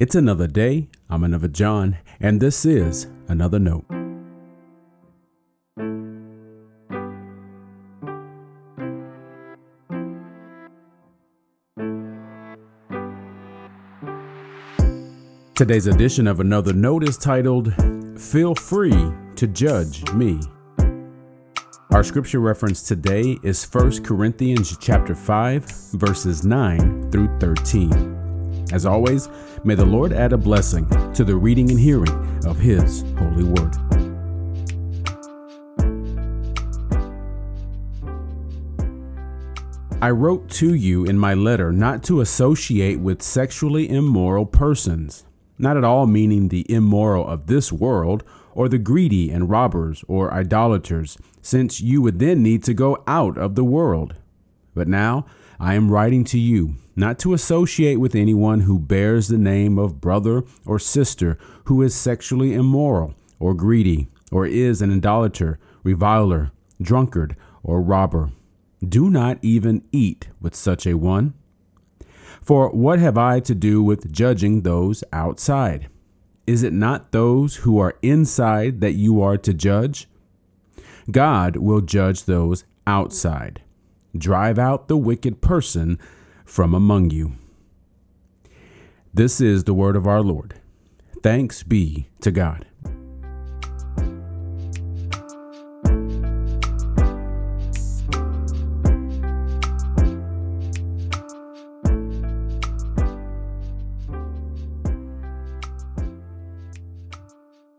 It's another day, I'm another John, and this is Another Note. Today's edition of Another Note is titled, Feel Free to Judge Me. Our scripture reference today is 1 Corinthians chapter 5, verses 9 through 13. As always, may the Lord add a blessing to the reading and hearing of His holy word. I wrote to you in my letter not to associate with sexually immoral persons, not at all meaning the immoral of this world or the greedy and robbers or idolaters, since you would then need to go out of the world. But now I am writing to you, not to associate with anyone who bears the name of brother or sister, who is sexually immoral or greedy, or is an idolater, reviler, drunkard, or robber. Do not even eat with such a one. For what have I to do with judging those outside? Is it not those who are inside that you are to judge? God will judge those outside. Drive out the wicked person from among you. This is the word of our Lord. Thanks be to God.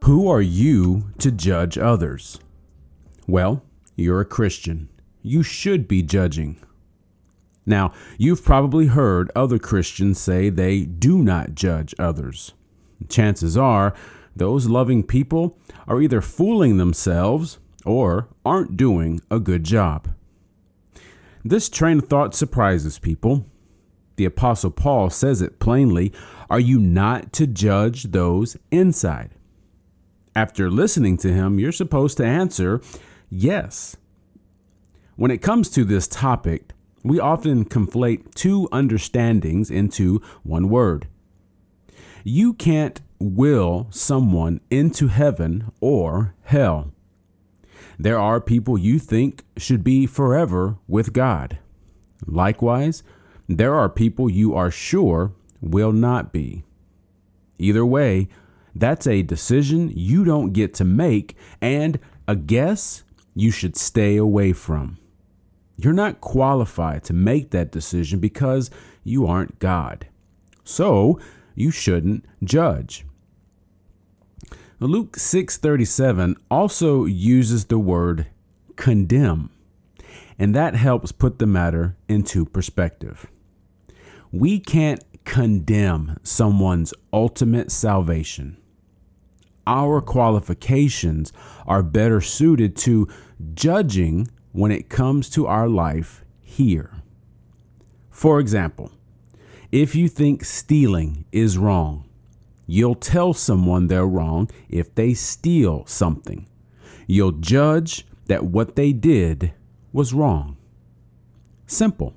Who are you to judge others? Well, you're a Christian. You should be judging. Now, you've probably heard other Christians say they do not judge others. Chances are, those loving people are either fooling themselves or aren't doing a good job. This train of thought surprises people. The Apostle Paul says it plainly, "Are you not to judge those inside?" After listening to him, you're supposed to answer, yes. When it comes to this topic, we often conflate two understandings into one word. You can't will someone into heaven or hell. There are people you think should be forever with God. Likewise, there are people you are sure will not be. Either way, that's a decision you don't get to make and a guess you should stay away from. You're not qualified to make that decision because you aren't God. So you shouldn't judge. Luke 6:37 also uses the word condemn, and that helps put the matter into perspective. We can't condemn someone's ultimate salvation. Our qualifications are better suited to judging when it comes to our life here. For example, if you think stealing is wrong, you'll tell someone they're wrong if they steal something. You'll judge that what they did was wrong. Simple.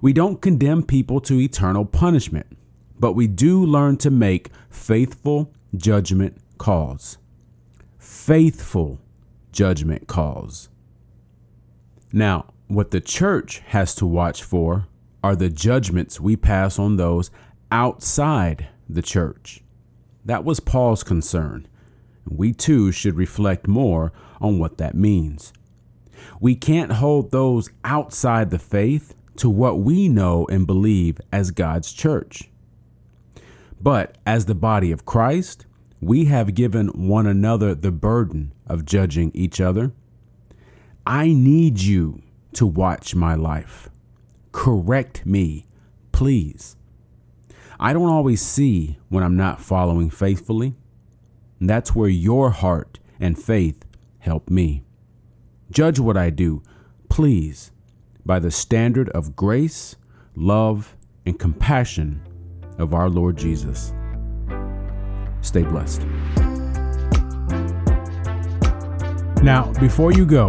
We don't condemn people to eternal punishment, but we do learn to make faithful judgment calls. Faithful judgment calls. Now, what the church has to watch for are the judgments we pass on those outside the church. That was Paul's concern. We too should reflect more on what that means. We can't hold those outside the faith to what we know and believe as God's church. But as the body of Christ, we have given one another the burden of judging each other. I need you to watch my life. Correct me, please. I don't always see when I'm not following faithfully. That's where your heart and faith help me. Judge what I do, please, by the standard of grace, love, and compassion of our Lord Jesus. Stay blessed. Now, before you go,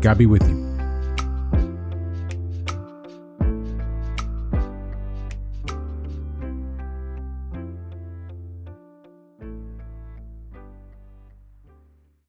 God be with you.